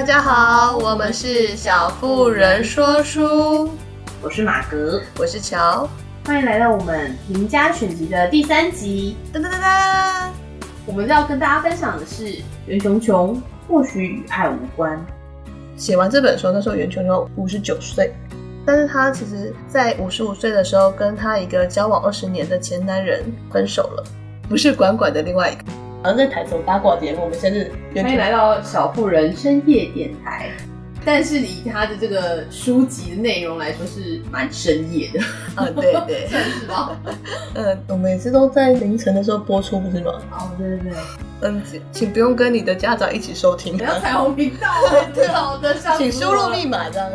大家好，我们是小妇人说书，我是马格，我是乔，欢迎来到我们名家选集的第三集。噔噔噔噔，我们要跟大家分享的是袁琼琼或许与爱无关。写完这本书，那时候袁琼琼59岁，但是她其实在55岁的时候跟她一个交往20年的前男人分手了，不是管管的另外一个。然后在台中八卦节目，我们先是欢迎来到小妇人深夜电台，但是以他的这个书籍的内容来说是蛮深夜的。嗯，对对，算是吧。我每次都在凌晨的时候播出，不是吗？哦，对对对。请不用跟你的家长一起收听，不要彩虹频道。对，好的，请输入密码这样。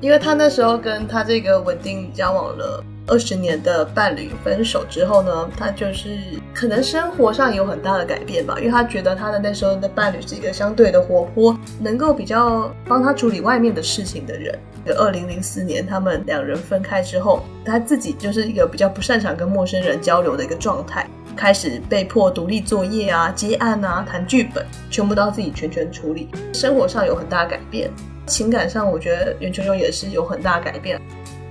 因为他那时候跟他这个稳定交往了20年的伴侣分手之后呢，他就是可能生活上有很大的改变吧，因为他觉得他的那时候的伴侣是一个相对的活泼，能够比较帮他处理外面的事情的人。2004年他们两人分开之后，他自己就是一个比较不擅长跟陌生人交流的一个状态，开始被迫独立作业啊、接案啊、谈剧本，全部都要自己全处理，生活上有很大改变。情感上我觉得袁秋秋也是有很大改变。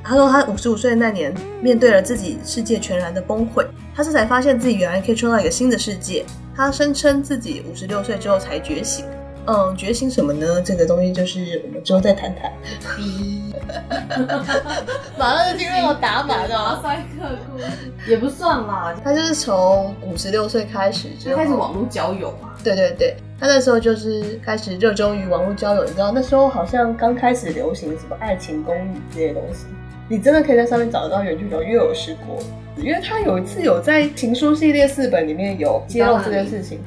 他说他55岁那年面对了自己世界全然的崩溃，他这才发现自己原来可以创造一个新的世界。他声称自己56岁之后才觉醒。觉醒什么呢？这个东西就是我们之后再谈谈。马上就听到我打码的帅刻故也不算啦，他就是从56岁开始之后开始网络交友嘛。对对对，他那时候就是开始热衷于网络交友。你知道那时候好像刚开始流行什么爱情公寓这些东西，你真的可以在上面找得到袁秋秋，因为我试过，因为他有一次有在情书系列4本里面有揭露这件事情。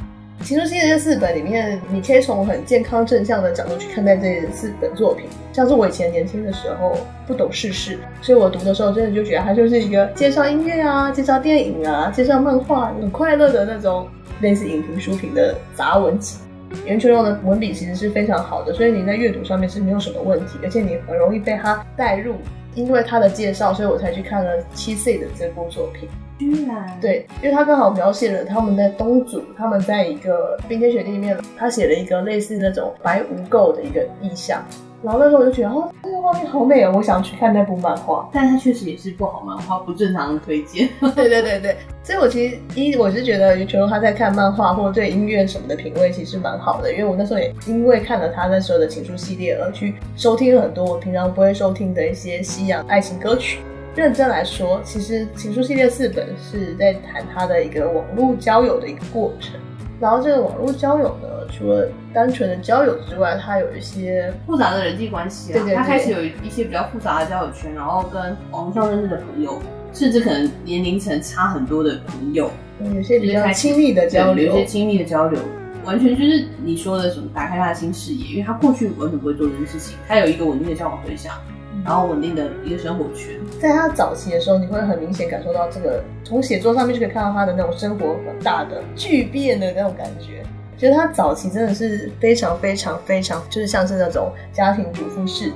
情书系列4本里面，你可以从很健康正向的角度去看待这4本作品。像是我以前年轻的时候不懂世事，所以我读的时候真的就觉得它就是一个介绍音乐啊、介绍电影啊、介绍漫画，很快乐的那种类似影评书评的杂文集。袁秋秋的文笔其实是非常好的，所以你在阅读上面是没有什么问题，而且你很容易被他带入。因为他的介绍，所以我才去看了7岁的这部作品。居然对，因为他刚好描写了他们在东组，他们在一个冰天雪地里面，他写了一个类似那种白无垢的一个意象。然后那时候我就觉得，哦，这个画面好美哦，我想去看那部漫画。但它确实也是不好漫画，不正常的推荐。对对对对，所以我其实我是觉得袁秋秋他在看漫画或对音乐什么的品味其实蛮好的，因为我那时候也因为看了他那时候的情书系列而去收听了很多我平常不会收听的一些西洋爱情歌曲。认真来说，其实情书系列4本是在谈他的一个网络交友的一个过程。然后这个网络交友呢，除了单纯的交友之外，它有一些复杂的人际关系啊。对对对，它开始有一些比较复杂的交友圈，然后跟网上认识的朋友，甚至可能年龄层差很多的朋友，有些比较亲密的交流，有些亲密的交流，完全就是你说的什么打开他的新视野，因为他过去完全不会做这件事情，他有一个稳定的交往对象。然后稳定的一个生活圈。在他早期的时候，你会很明显感受到这个，从写作上面就可以看到他的那种生活很大的巨变的那种感觉。觉得他早期真的是非常非常非常，就是像是那种家庭主妇式。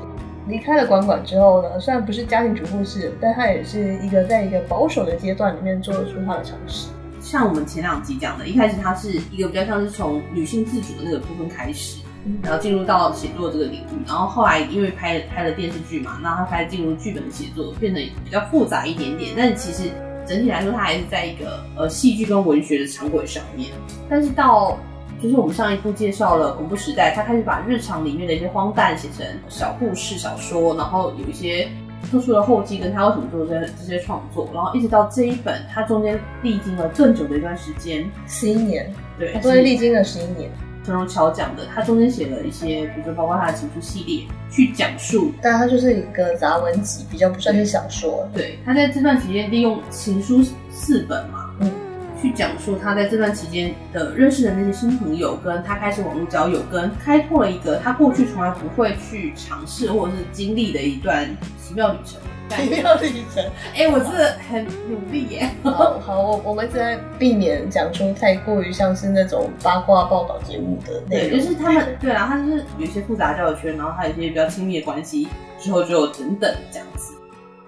离开了管管之后呢，虽然不是家庭主妇式，但他也是一个在一个保守的阶段里面做出他的尝试。像我们前2集讲的，一开始他是一个比较像是从女性自主的那个部分开始。然后进入到写作这个领域，然后后来因为拍了电视剧嘛，那他开始进入剧本的写作，变得比较复杂一点点。但其实整体来说，他还是在一个戏剧跟文学的常轨上面。但是到就是我们上一部介绍了《恐怖时代》，他开始把日常里面的一些荒诞写成小故事、小说，然后有一些特殊的后记跟他为什么做这些创作，然后一直到这一本，他中间历经了更久的一段时间，11年，对，他中间历经了11年。陈荣乔讲的，他中间写了一些，比如说包括他的情书系列，去讲述，但他就是一个杂文集，比较不算是小说。对，他在这段期间利用情书4本嘛，去讲述他在这段期间的认识的那些新朋友，跟他开始网络交友，跟开拓了一个他过去从来不会去尝试或者是经历的一段奇妙旅程。奇妙旅程，我真的很努力耶。好，我们一直在避免讲出太过于像是那种八卦报道节目的内容。对，就是他们，对啦，他就是有一些复杂的交友圈，然后他有一些比较亲密的关系，之后就等等这样子。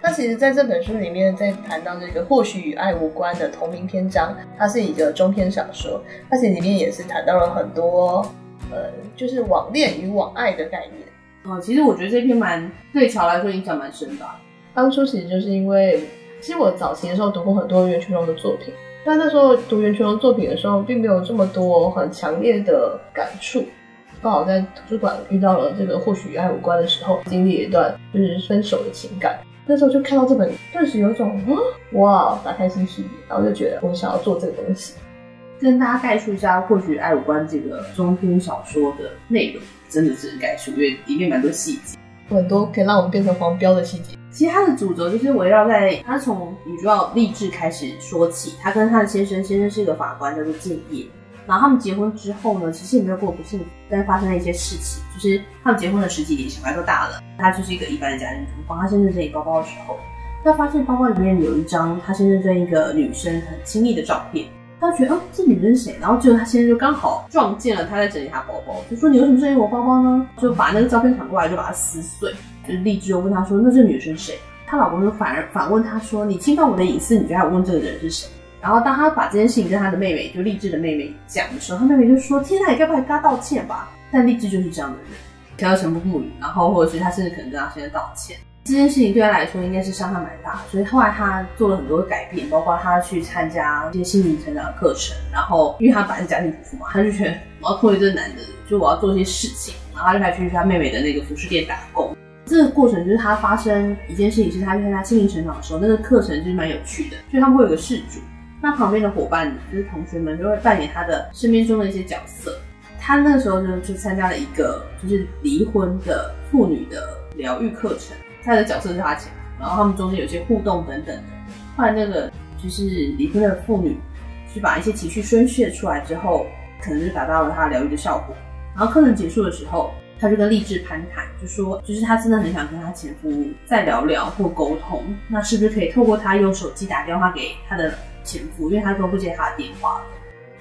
他其实在这本书里面，在谈到这个或许与爱无关的同名篇章，它是一个中篇小说，而且里面也是谈到了很多就是网恋与网爱的概念。哦，其实我觉得这篇对乔来说影响蛮深的。当初其实就是因为，其实我早期的时候读过很多袁泉蓉的作品，但那时候读袁泉蓉作品的时候，并没有这么多很强烈的感触。刚好在图书馆遇到了这个或许与爱无关的时候，经历了一段就是分手的情感。那时候就看到这本，顿时有一种哇，打开新视野，然后就觉得我想要做这个东西。跟大家概述一下或许与爱无关这个中篇小说的内容，真的只是概述，因为里面蛮多细节，很多可以让我们变成黄标的细节。其实他的主轴就是围绕在他从女主角励志开始说起，他跟他的先生是一个法官，叫做建业。然后他们结婚之后呢，其实也没有过不幸，但发生了一些事情，就是他们结婚了十几年，小孩都大了，他就是一个一般的家庭主妇。帮他先生整理包包的时候，他发现包包里面有一张他先生跟一个女生很亲密的照片，他就觉得哦，这女生是谁？然后结果他先生就刚好撞见了他在整理他包包，就说你为什么整理我包包呢？就把那个照片抢过来，就把它撕碎。就是励志又问他说那这女生谁？他老公就反问他说你侵犯我的隐私，你就还问这个人是谁？然后当他把这件事情跟他的妹妹，就励志的妹妹讲的时候，他妹妹就说天哪，你该不会跟他道歉吧？但励志就是这样的人，想要沉默不语，然后或者是他甚至可能跟他先生道歉。这件事情对他来说应该是伤害蛮大，所以后来他做了很多改变，包括他去参加一些心灵成长的课程。然后因为他本来是家庭主妇嘛，他就觉得我要脱离这男的，就我要做一些事情。然后他就还去他妹妹的那个服饰店打工。这个过程就是他发生一件事情，是他去参加心灵成长的时候，那个课程就是蛮有趣的，就他们会有个事主，那旁边的伙伴就是同学们就会扮演他的身边中的一些角色。他那个时候就参加了一个就是离婚的妇女的疗愈课程，他的角色是他前夫，然后他们中间有些互动等等的。后来那个就是离婚的妇女去把一些情绪宣泄出来之后，可能就达到了他疗愈的效果。然后课程结束的时候，他就跟励志攀谈，就说就是他真的很想跟他前夫再聊聊或沟通，那是不是可以透过他用手机打电话给他的前夫，因为他都不接他的电话了。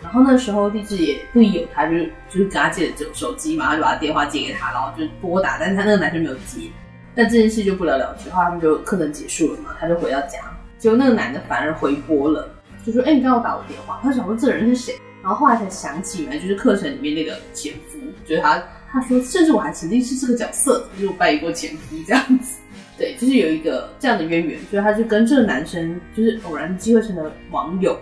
然后那时候励志也不有他，就是跟他借了手机嘛，他就把他电话借给他，然后就拨打，但是他那个男生没有接。但这件事就不了了之后，他们就课程结束了嘛，他就回到家，结果那个男的反而回拨了，就说你刚刚打我电话。他想说这人是谁，然后后来才想起来就是课程里面那个前夫，就是他说甚至我还曾经是这个角色，就是我扮演过前夫这样子。对，就是有一个这样的渊源，所以他就跟这个男生就是偶然机会成了网友。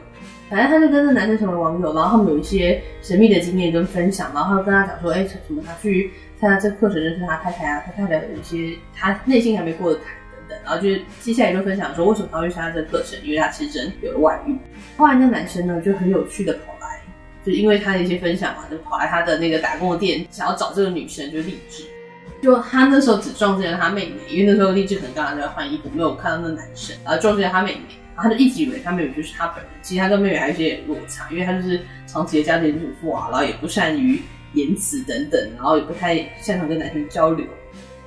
反正他就跟这男生成为网友，然后他们有一些神秘的经验跟分享，然后他跟他讲说什么他去参加这课程认识他太太啊，他太太有一些他内心还没过得坎等等，然后就接下来就分享说为什么他会参加这课程，因为他其实真有了外遇。后来那男生呢就很有趣的跑来，就因为他的一些分享嘛，就跑来他的那个打工的店想要找这个女生，就励志。就他那时候只撞见了他妹妹，因为那时候励志可能刚刚在换衣服，没有看到那男生，然后撞见了他妹妹，然后他就一直以为他妹妹就是他本人，其实他跟妹妹还有一些落差，因为他就是长期的家庭主妇啊，然后也不善于言辞等等，然后也不太擅长跟男生交流。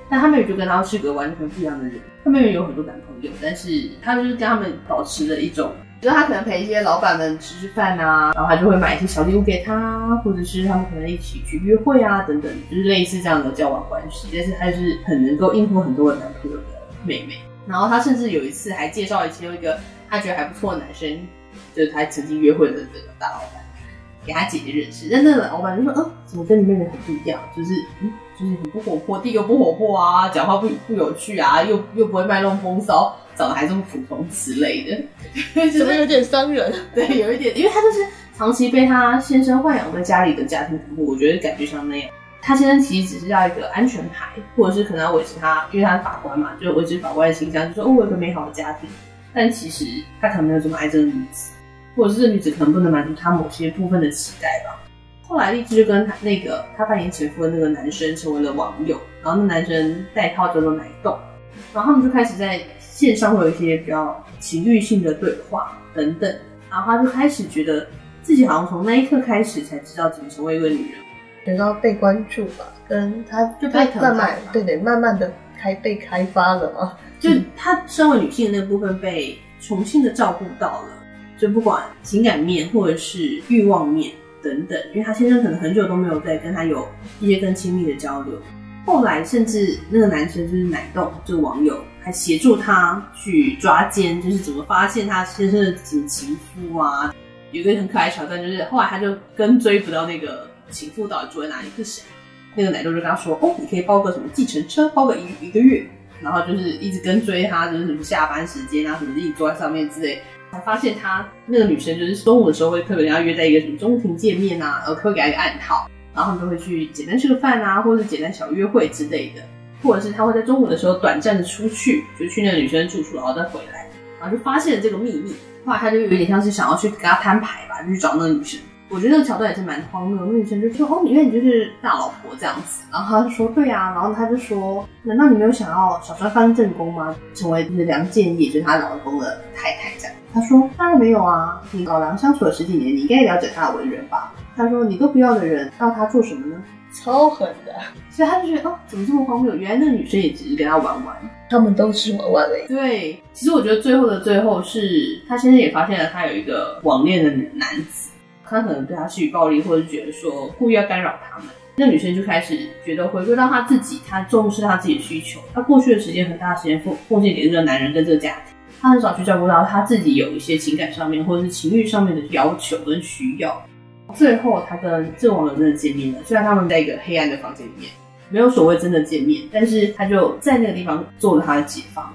但他妹妹就跟他是个完全不一样的人，他妹妹有很多男朋友，但是他就是跟他们保持了一种，就是他可能陪一些老板们吃饭啊，然后他就会买一些小礼物给他，或者是他们可能一起去约会啊等等，就是类似这样的交往关系。但是他就是很能够应付很多的男朋友的妹妹。然后他甚至有一次还介绍了其中一个他觉得还不错的男生，就是他曾经约会的这个大老板，给他姐姐认识。但那个老板就说怎么跟你妹妹很不一样，就是很不活泼，又不活泼啊，讲话不有趣啊，又不会卖弄风骚，长得还这么普通之类的，就是有点伤人。对，有一点，因为他就是长期被他先生豢养在家里的家庭主妇，我觉得感觉像那样。他先生其实只是要一个安全牌，或者是可能要维持他，因为他是法官嘛，就维持法官的形象，就说我有一个美好的家庭。但其实他可能没有这么爱这个女子，或者是女子可能不能满足他某些部分的期待吧。后来励志就跟那个他扮演前夫的那个男生成为了网友，然后那男生代号叫做奶冻，然后他们就开始在线上会有一些比较情欲性的对话等等，然后他就开始觉得自己好像从那一刻开始才知道怎么成为一个女人，感到被关注吧，跟他就被疼爱，对，慢慢的被开发了嘛，就他身为女性的那部分被重新的照顾到了，就不管情感面或者是欲望面等等，因为他先生可能很久都没有在跟他有一些更亲密的交流。后来甚至那个男生就是奶冻这个网友还协助他去抓奸，就是怎么发现他先生的什么情夫啊，有一个很可爱的桥段，就是后来他就跟追不到那个情妇到底住在哪里是谁。那个奶豆就跟他说，哦，你可以包个什么计程车，包个一个月，然后就是一直跟追他，就是什么下班时间啊，什么一直坐在上面之类。才发现他那个女生就是中午的时候会特别跟他约在一个什么中庭见面啊，会给他一个暗号，然后他们就会去简单吃个饭啊，或者是简单小约会之类的，或者是他会在中午的时候短暂的出去，就去那个女生住处然后再回来，然后就发现了这个秘密。后来他就有点像是想要去给他摊牌吧，就去找那个女生。我觉得那个桥段也是蛮荒谬，那女生就说，哦，因为你就是大老婆这样子，然后他就说对啊，然后他就说，难道你没有想要小川翻正宫吗，成为梁建业就是他老公的太太这样。他说当然没有啊，你老梁相处了10几年，你应该了解他为人吧。他说你都不要的人要他做什么呢，超狠的。所以他就觉得，哦，怎么这么荒谬，原来那个女生也只是跟他玩玩，他们都是玩玩而已。对，其实我觉得最后的最后是他先生也发现了他有一个网恋的男子，他可能对他施予暴力，或者觉得说故意要干扰他们。那女生就开始觉得回归到她自己，她重视她自己的需求，她过去的时间很大的时间奉献给这个男人跟这个家庭，她很少去照顾到她自己有一些情感上面或者是情欲上面的要求跟需要。最后她跟这网友真的见面了，虽然他们在一个黑暗的房间里面，没有所谓真的见面，但是她就在那个地方做了她的解放。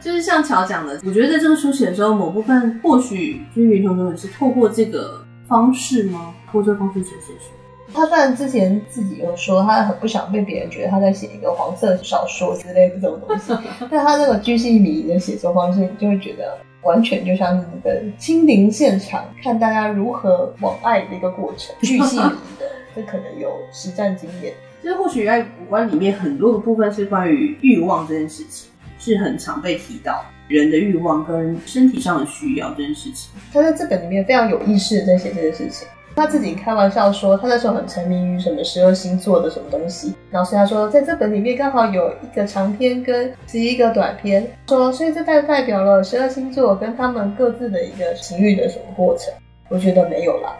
就是像乔讲的，我觉得在这个书写的时候，某部分或许就是云桐中也是透过这个方式吗？或者方式写写书。他虽然之前自己有说他很不想被别人觉得他在写一个黄色小说之类的这种东西，但他那个居心迷的写作方式，你就会觉得完全就像是你的亲临现场看大家如何往爱的一个过程，巨细迷的，这可能有实战经验。就是或许爱五官里面很多的部分是关于欲望这件事情，是很常被提到。人的欲望跟身体上的需要这件事情，他在这本里面非常有意识的在写这件事情。他自己开玩笑说他那时候很沉迷于什么12星座的什么东西，然后所以他说在这本里面刚好有1个长篇跟11个短篇，说所以这代表了12星座跟他们各自的一个情欲的什么过程。我觉得没有啦，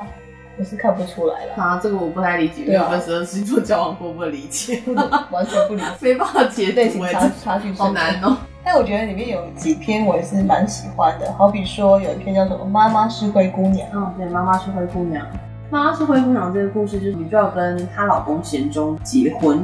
我是看不出来了啊，这个我不太理解。对啊，跟12星座交往过不理解，完全不理解，非暴解对型差距好难哦。但我觉得里面有几篇我也是蛮喜欢的，好比说有一篇叫什么妈妈是灰姑娘。嗯，对，妈妈是灰姑娘。妈妈是灰姑娘这个故事就是女主角跟她老公贤忠结婚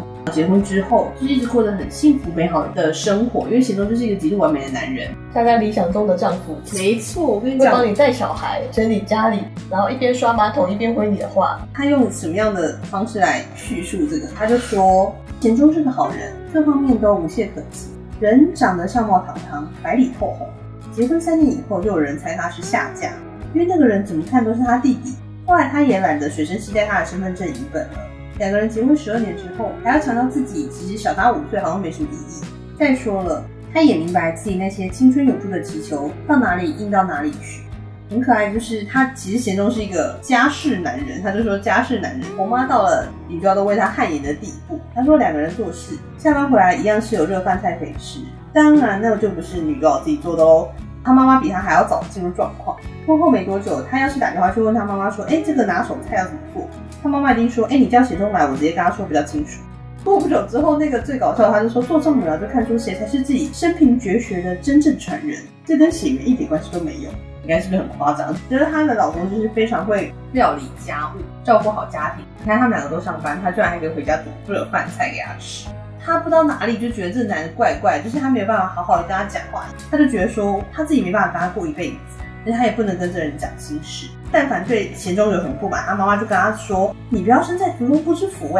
之后就一直过得很幸福美好的生活，因为贤忠就是一个极度完美的男人，大家理想中的丈夫。没错，我跟你讲，会帮你带小孩整理家里，然后一边刷马桶一边回你的话。他用什么样的方式来叙述这个，他就说贤忠是个好人，各方面都无懈可击，人长得相貌堂堂，白里透红。结婚3年以后，就有人猜他是下嫁，因为那个人怎么看都是他弟弟。后来他也懒得随身携带他的身份证影本了。2个人结婚12年之后，还要强调自己其实小他5岁，好像没什么意义。再说了，他也明白自己那些青春有度的祈求到哪里硬到哪里去。很可爱，就是他其实贤忠是一个家世男人，他就说家世男人，我妈到了女主角都为他汗颜的地步。他说2个人做事，下班回来一样是有热饭菜可以吃，当然那就不是女主角自己做的咯。他妈妈比他还要早进入状况。婚后没多久，他要是打电话去问他妈妈说，这个拿手菜要怎么做，他妈妈一定说，你叫贤忠来，我直接跟他说比较清楚。过不久之后，那个最搞笑的，他就说做丈母娘就看出谁才是自己生平绝学的真正传人，这跟血缘一点关系都没有。应该是不是很夸张？觉得她的老公就是非常会料理家务，照顾好家庭。你看他们2个都上班，她居然还可以回家煮热饭菜给他吃。她不知道哪里就觉得这男的怪怪，就是她没有办法好好的跟他讲话，她就觉得说她自己没办法跟他过一辈子，但是她也不能跟这人讲心事。但凡对贤忠有很不满，她妈妈就跟她说：“你不要身在福中不知福。”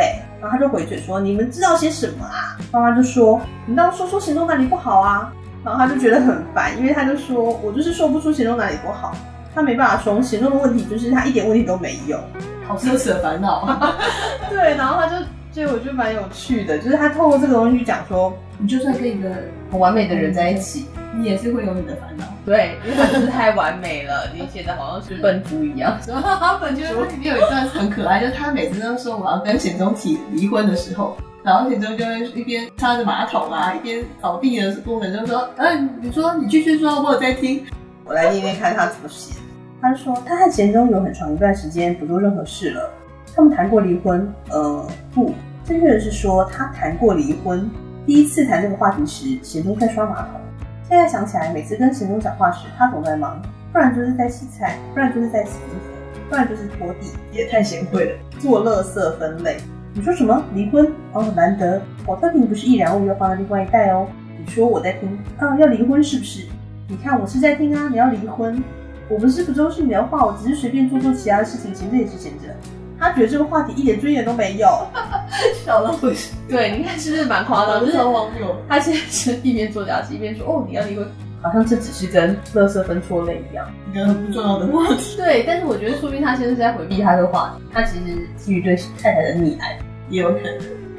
然后她就回嘴说：“你们知道些什么啊？”妈妈就说：“你倒说贤忠哪里不好啊。”然后他就觉得很烦，因为他就说我就是说不出贤忠哪里不好，他没办法说贤忠的问题就是他一点问题都没有，好奢侈的烦恼。对，然后他就我觉得蛮有趣的，就是他透过这个东西去讲说，你就算跟一个很完美的人在一起，你也是会有你的烦恼。对，因为他就是太完美了，你写的好像是笨猪一样。他本就是有一段很可爱，就是他每次都说我要跟贤忠提离婚的时候，然后贤忠就会一边擦着马桶啊，一边扫地的过程就说：“你说你继续说，我有在听。”我来念念看他怎么写。他说他和贤忠有很长一段时间不做任何事了。他们谈过离婚，不，正确的是说他谈过离婚。第一次谈这个话题时，贤忠在刷马桶。现在想起来，每次跟贤忠讲话时，他总在忙，不然就是在洗菜，不然就是在洗衣服。不然就是拖地，也太贤惠了。做垃圾分类，你说什么离婚哦，难得我特定不是易燃物要放到另外一袋哦。你说我在听啊，要离婚是不是？你看我是在听啊，你要离婚，我们是不重视你的话，我只是随便做做其他事情，闲着也是闲着。他觉得这个话题一点尊严都没有，笑到不行。对，你看是不是蛮夸张？就是他现在是一边做家事一边说哦，你要离婚。好像这只是跟垃圾分错类一样，一个很不重要的话题。对，但是我觉得说明他现在是在回避他的话题，他其实基于对太太的溺爱，也有可能，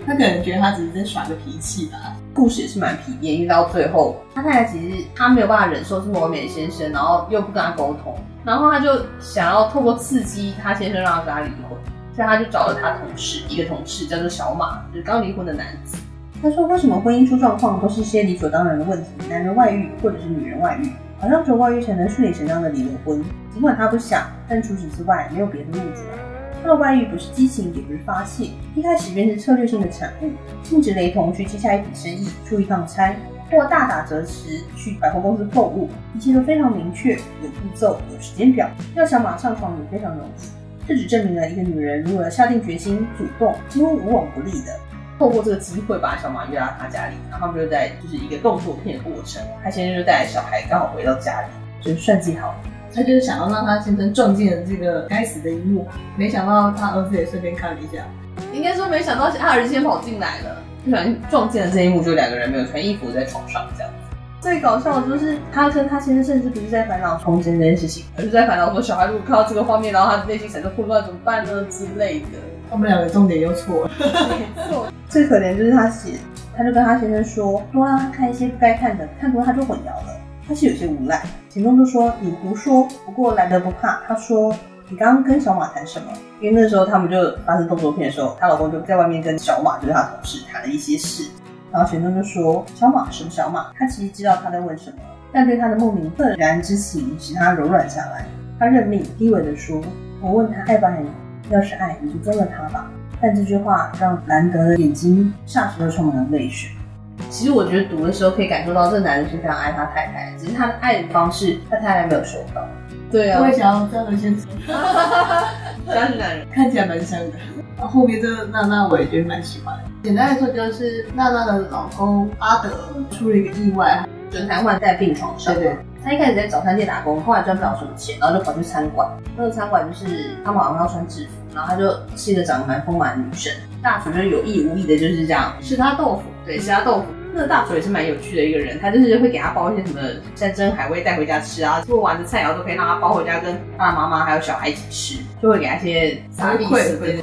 他可能觉得他只是在耍个脾气吧。故事也是蛮疲惫，遇到最后，他太太其实他没有办法忍受这么完美的先生，然后又不跟他沟通，然后他就想要透过刺激他先生让他跟他离婚，所以他就找了他同事，一个同事叫做小马，就是刚离婚的男子。他说为什么婚姻出状况都是一些理所当然的问题，男人外遇或者是女人外遇，好像只有外遇才能顺理成章的离了婚。尽管他不想，但除此之外没有别的路子了。他的外遇不是激情也不是发泄，一开始便是策略性的产物，性质雷同去接下一笔生意，出一趟差，或大打折时去百货公司购物，一切都非常明确，有步骤有时间表，要想马上床也非常容易。这只证明了一个女人如果下定决心主动，几乎无往不利的。透过这个机会把小马约到他家里，然后他们就在就是一个动作片的过程，他先生就带来小孩刚好回到家里，就是算计好，他就是想要让他先生撞进了这个该死的一幕，没想到他儿子也顺便看了一下，应该说没想到他儿子先跑进来了，不小心撞进了这一幕，就两个人没有穿衣服在床上这样。最搞笑的就是他跟他先生甚至不是在烦恼空间这件事情，而是在烦恼说小孩如果看到这个画面，然后他的内心产生混乱怎么办呢之类的。他们两个重点又错了，最可怜就是他写，他就跟他先生说，多让他看一些不该看的，看多他就混淆了。他是有些无赖，田中就说你胡说，不过来得不怕。他说你刚刚跟小马谈什么？因为那时候他们就发生动作片的时候，她老公就在外面跟小马就是他同事谈了一些事。然后玄宗就说小马什么小马，他其实知道他在问什么，但对他的莫名愤然之情使他柔软下来。他认命低微的说，我问他爱不爱你，要是爱你就跟了他吧。但这句话让兰德的眼睛霎时就充满了泪水。其实我觉得读的时候可以感受到这男人是非常爱他太太，只是他的爱的方式他太太没有收到。对啊，我也想要这样的先生，他是男人看起来蛮像的。后面这个娜娜我也觉得蛮喜欢的。简单来说就是娜娜的老公阿德出了一个意外，准瘫痪在病床上。对对，他一开始在早餐店打工，后来赚不了什么钱，然后就跑去餐馆。那个餐馆就是他们好像要穿制服，然后他就是一个长得蛮丰满的女生，大厨就有意无意的就是这样吃他豆腐。对，吃他豆腐。那个大厨也是蛮有趣的一个人，他就是会给他包一些什么山珍海味带回家吃啊，做完的菜肴都可以让他包回家跟他的妈妈还有小孩一起吃，就会给他一些杂利食。对，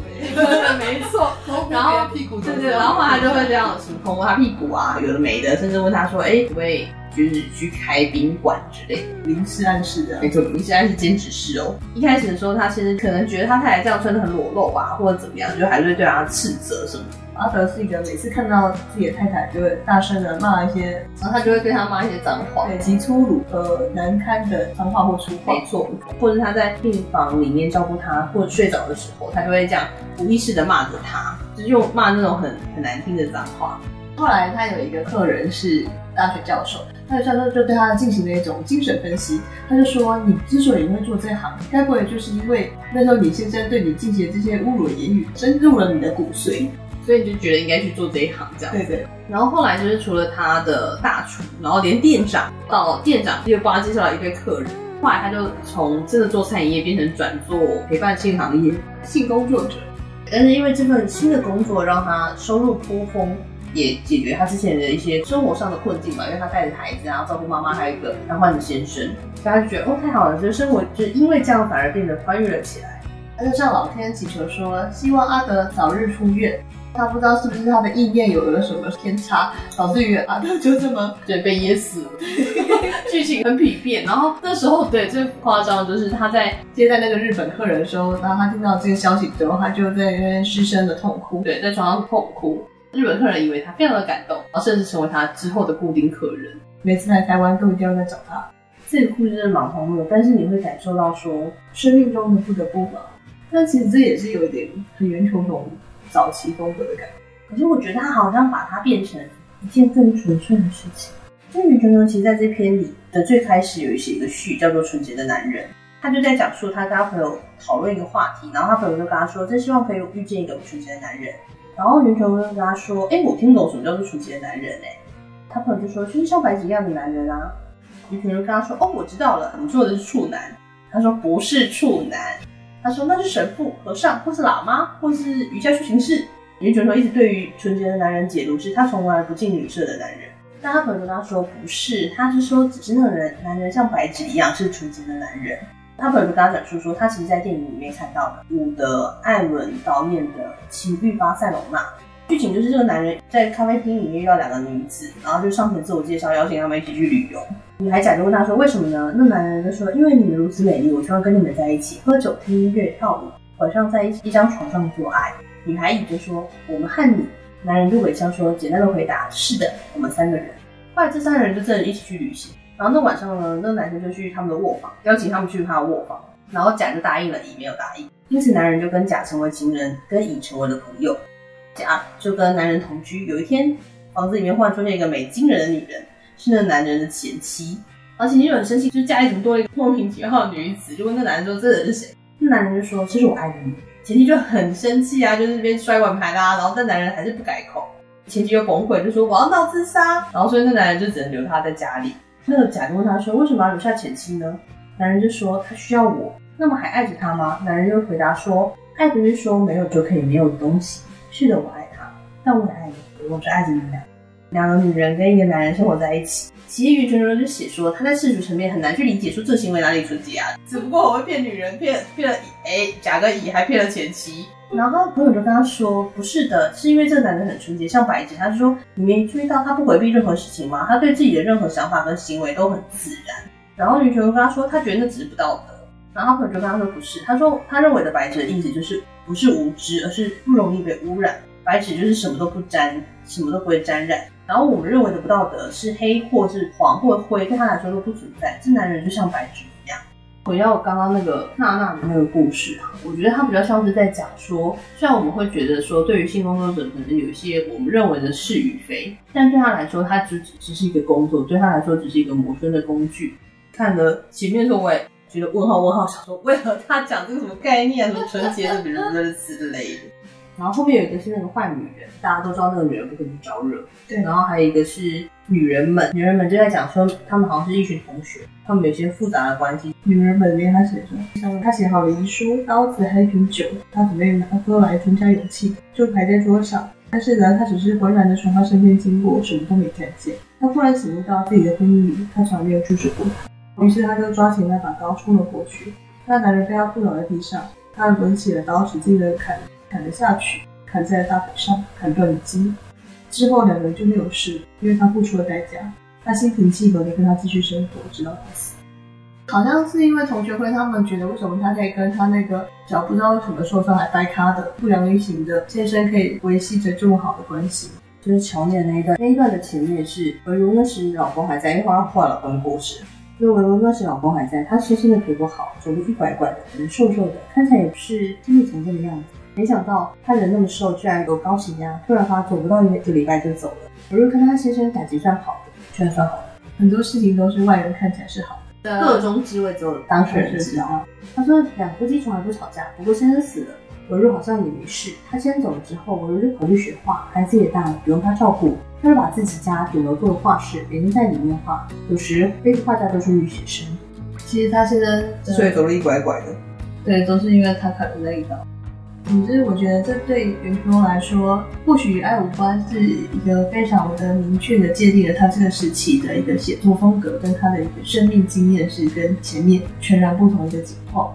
没错。然后屁股，对对，然后他就会这样什么碰他屁股啊，有的没的，甚至问他说，哎，可不可以就是去开宾馆之类的，明示暗示的。没错，明示暗示兼职事哦。一开始的时候，他先生可能觉得他太太这样穿得很裸露啊，或者怎么样，就还是会对他斥责什么。阿德是一个每次看到自己的太太就会大声的骂一些，然后他就会对他骂一些脏话，对，极粗鲁难堪的脏话或粗话。没错，或者他在病房里面照顾他，或者睡着的时候，他就会这样无意识的骂着他，就是用骂那种很难听的脏话。后来他有一个客人是大学教授，大学教授就对他进行了一种精神分析，他就说你之所以会做这行，该不会就是因为那时候你先生对你进行的这些侮辱言语深入了你的骨髓，所以你就觉得应该去做这一行这样子。对对。然后后来就是除了他的大厨，然后连店长到店长就帮他介绍了一堆客人，后来他就从真的做餐饮业变成转做陪伴性行业，性工作者。但是因为这份新的工作让他收入颇丰，也解决他之前的一些生活上的困境嘛，因为他带着孩子啊，照顾妈妈，还有一个瘫痪的先生，所以他就觉得哦太好了，就是生活就是因为这样反而变得宽裕了起来。他就向老天祈求说，希望阿德早日出院。他不知道是不是他的意念有了什么偏差，导致于阿德就这么对被噎死了。剧情很疲变。然后那时候对最夸张的就是他在接待那个日本客人的时候，然后他听到这个消息之后，他就在那边失声的痛哭，对，在床上痛哭。日本客人以为他非常的感动，然后甚至成为他之后的固定客人，每次来台湾都一定要再找他。这个故事真的蛮荒谬，但是你会感受到说生命中的不得不嘛。但其实这也是有一点很圆球种早期风格的感觉，可是我觉得他好像把它变成一件更纯粹的事情。这圆球种其实在这篇里的最开始有一个序叫做纯洁的男人，他就在讲述他跟他朋友讨论一个话题，然后他朋友就跟他说真希望朋友遇见一个有出息的男人，然后圆球就跟他说我听不懂什么叫做出息的男人他朋友就说就是像白景一样的男人啊，圆球就跟他说我知道了，你做的是处男，他说不是处男，他说那是神父、和尚或是喇嘛或是瑜伽修行士。圆球说一直对于纯洁的男人解读是他从来不近女色的男人，但他朋友跟他说不是，他是说只是那个人男人像白纸一样是纯洁的男人。他朋友就跟他讲述说他其实在电影里面看到的伍德·艾伦导演的《情欲巴塞隆纳》，剧情就是这个男人在咖啡厅里面遇到两个女子，然后就上前自我介绍邀请他们一起去旅游。女孩假装问他说为什么呢，那男人就说因为你们如此美丽，我希望跟你们在一起喝酒听音乐跳舞，晚上在一张床上做爱。女孩也就说我们和你，男人就微笑说简单的回答是的，我们三个人。后来这三个人就真的一起去旅行，然后那晚上呢，那男生就去他们的卧房邀请他们去他的卧房，然后甲就答应了，乙没有答应，因此男人就跟甲成为情人，跟乙成为了朋友。甲就跟男人同居，有一天房子里面忽然出现一个美惊人的女人，是那男人的前妻，而且就很生气，就是家里怎么多了一个莫名其妙的女子，就问那男人说这人是谁，那男人就说这是我爱的你，前妻就很生气啊，就是那边摔碗盘啦，然后但男人还是不改口，前妻就崩溃，就说我要闹自杀，然后所以那男人就只能留他在家里。那个甲就问他说为什么要留下前妻呢，男人就说他需要我。那么还爱着他吗，男人就回答说爱不是说没有就可以没有的东西，是的我爱他，但我也爱你，我只爱着你俩。两个女人跟一个男人生活在一起，其实云泉中就写说他在世俗层面很难去理解说这行为哪里纯洁啊，只不过我会骗女人，骗了甲跟乙，还骗了前妻。然后朋友就跟他说不是的，是因为这个男人很纯洁像白纸，他就说你没注意到他不回避任何事情吗，他对自己的任何想法跟行为都很自然。然后云泉就跟他说他觉得那只是不道德，然后朋友就跟他说不是，他说他认为的白纸的意思就是不是无知，而是不容易被污染，白纸就是什么都不沾，什么都不会沾染，然后我们认为的不道德是黑或是黄或灰，对他来说都不存在，这男人就像白纸一样。回到刚刚那个娜娜的那个故事，我觉得他比较像是在讲说，虽然我们会觉得说对于性工作者可能有一些我们认为的是与非，但对他来说他只是一个工作，对他来说只是一个谋生的工具。看了前面说我也觉得问号，想说为何他讲这个什么概念，什么纯洁的人之类的。然后后面有一个是那个坏女人，大家都知道那个女人不可以去招惹，对。然后还有一个是女人们就在讲说他们好像是一群同学，他们有些复杂的关系。女人本里面他写说他写好了遗书、刀子还有一瓶酒，他准备拿喝来增加勇气，就排在桌上。但是呢，他只是浑然的从他身边经过，什么都没看见。他忽然醒悟到自己的婚姻里他从来没有注视过他，于是他就抓起那把刀冲了过去。那男人被他扑倒在地上，他抡起了刀使劲的砍了下去，砍在大腿上，砍断了筋。之后两人就没有事，因为他付出了代价，他心平气和的跟他继续生活，直到他死。好像是因为同学会他们觉得为什么他可以跟他那个脚不知道为什么受伤还掰咖的不良于行的先生可以维系着这么好的关系，就是乔念那一段的前面是唯如那时老公还在，因为他后来老公过世，就唯如那时老公还在，他深深的腿不好，走路一拐拐的，人瘦瘦的，看起来也不是精力强盛的样子，没想到他人那么瘦，居然有高血压，突然发作不到一个礼拜就走了。我就跟他先生感情算好的，居然算好的。很多事情都是外人看起来是好的，各种滋味只有当事人知道。他说两夫妻从来不吵架，不过先生死了，文茹好像也没事。他先走了之后，文茹就跑去学画，孩子也大了，不用他照顾，他就把自己家顶楼做的画室每天在里面画，有时背着画架都是女学生。其实他先生所以走了一拐拐的，对，都是因为他砍了那一刀。总之我觉得这对圆球中来说，或许与爱无关是一个非常的明确的界定了他这个时期的一个写作风格，跟他的一个生命经验是跟前面全然不同的一个情况。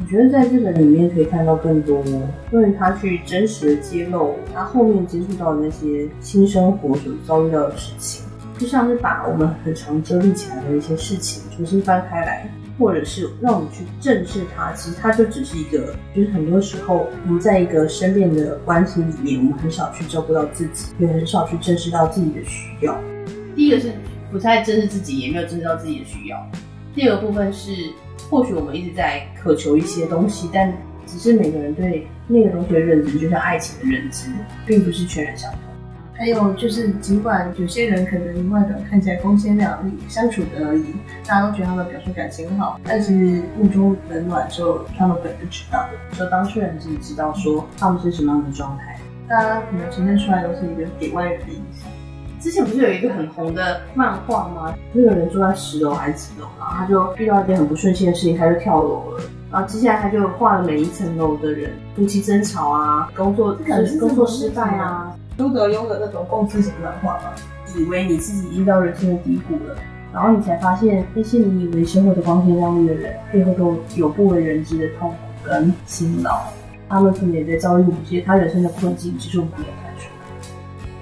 我觉得在这本里面可以看到更多关于他去真实的揭露他后面接触到的那些新生活所遭遇到的事情，就像是把我们很常遮蔽起来的一些事情重新翻开来，或者是让我们去正视它，其实它就只是一个，就是很多时候我们在一个生变的关系里面，我们很少去照顾到自己，也很少去正视到自己的需要。第一个是不太正视自己，也没有正视到自己的需要。第二个部分是，或许我们一直在渴求一些东西，但只是每个人对那个东西的认知，就像爱情的认知，并不是全然相同。还有就是尽管有些人可能外表看起来光鲜亮丽，相处得而已，大家都觉得他们表示感情好，但是雾中冷暖之后他们本不知道，就当事人自己知道说他们是什么样的状态，大家可能呈现出来都是一个给外人的印象。之前不是有一个很红的漫画吗？那个人住在10楼还是几楼，然后他就遇到一件很不顺心的事情，他就跳楼了。然后接下来他就画了每一层楼的人，夫妻争吵啊，工作失败啊，朱德庸的那种共情型漫画嘛。以为你自己遇到人生的低谷了，然后你才发现那些你以为生活的光鲜亮丽的人，背后都有不为人知的痛苦跟辛劳，他们可能也在遭遇某些他人生的困境，只是我们没有看出来。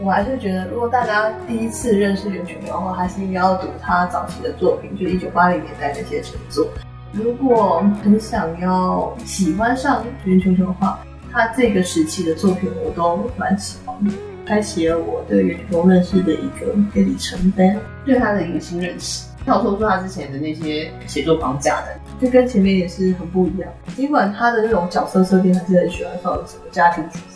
我还是觉得，如果大家第一次认识袁泉的话，还是应该要读他早期的作品，就1980年代那些成作。如果很想要喜欢上袁泉的话，他这个时期的作品我都蛮喜欢的，开启了我对袁泉认识的一个里程碑，对他的一个新认识，跳脱出他之前的那些写作框架的，这跟前面也是很不一样。尽管他的那种角色设定还是很喜欢放什么家庭主妇，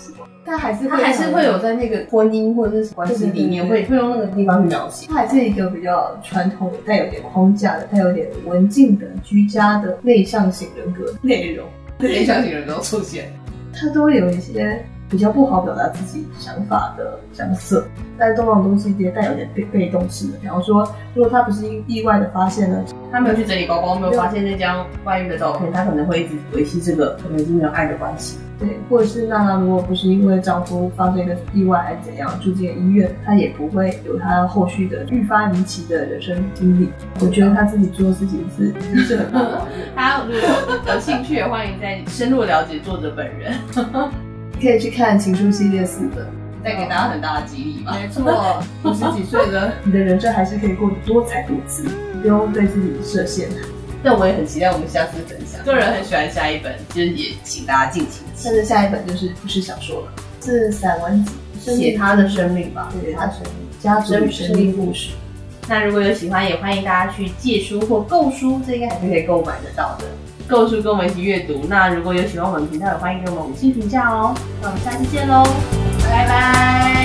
他还是会有在那个婚姻或者是关系里面会用那个地方去描写，他还是一个比较传统的、带有点框架的、带有点文静的、居家的内向型人格内容，内向型人格出现，他都有一些比较不好表达自己想法的角色，但东方东西也带有点被动式的。比方说，如果他不是意外的发现呢，他没有去整理包包，没有发现那张外遇的照片，他可能会一直维系这个可能已经没有爱的关系。对，或者是娜娜如果不是因为丈夫发生一个意外还是怎样住进医院，她也不会有她后续的愈发离奇的人生经历。我觉得她自己做自己是很棒的。大家如果有兴趣也欢迎再深入了解作者本人，可以去看《情书》系列4本，带给大家很大的激励吧。没错，50几岁了，你的人生还是可以过得多彩多姿，不用对自己设限。那我也很期待我们下次分享，个人很喜欢下一本，就是也请大家敬请。甚至下一本就是不是小说了，是散文集，写他的生命吧，对，他的生命，家族与生命故事。那如果有喜欢，也欢迎大家去借书或购书，这应该还是可以购买得到的。购书跟我们一起阅读。那如果有喜欢我们频道，也欢迎给我们5星评价哦。那我们下次见喽，拜拜。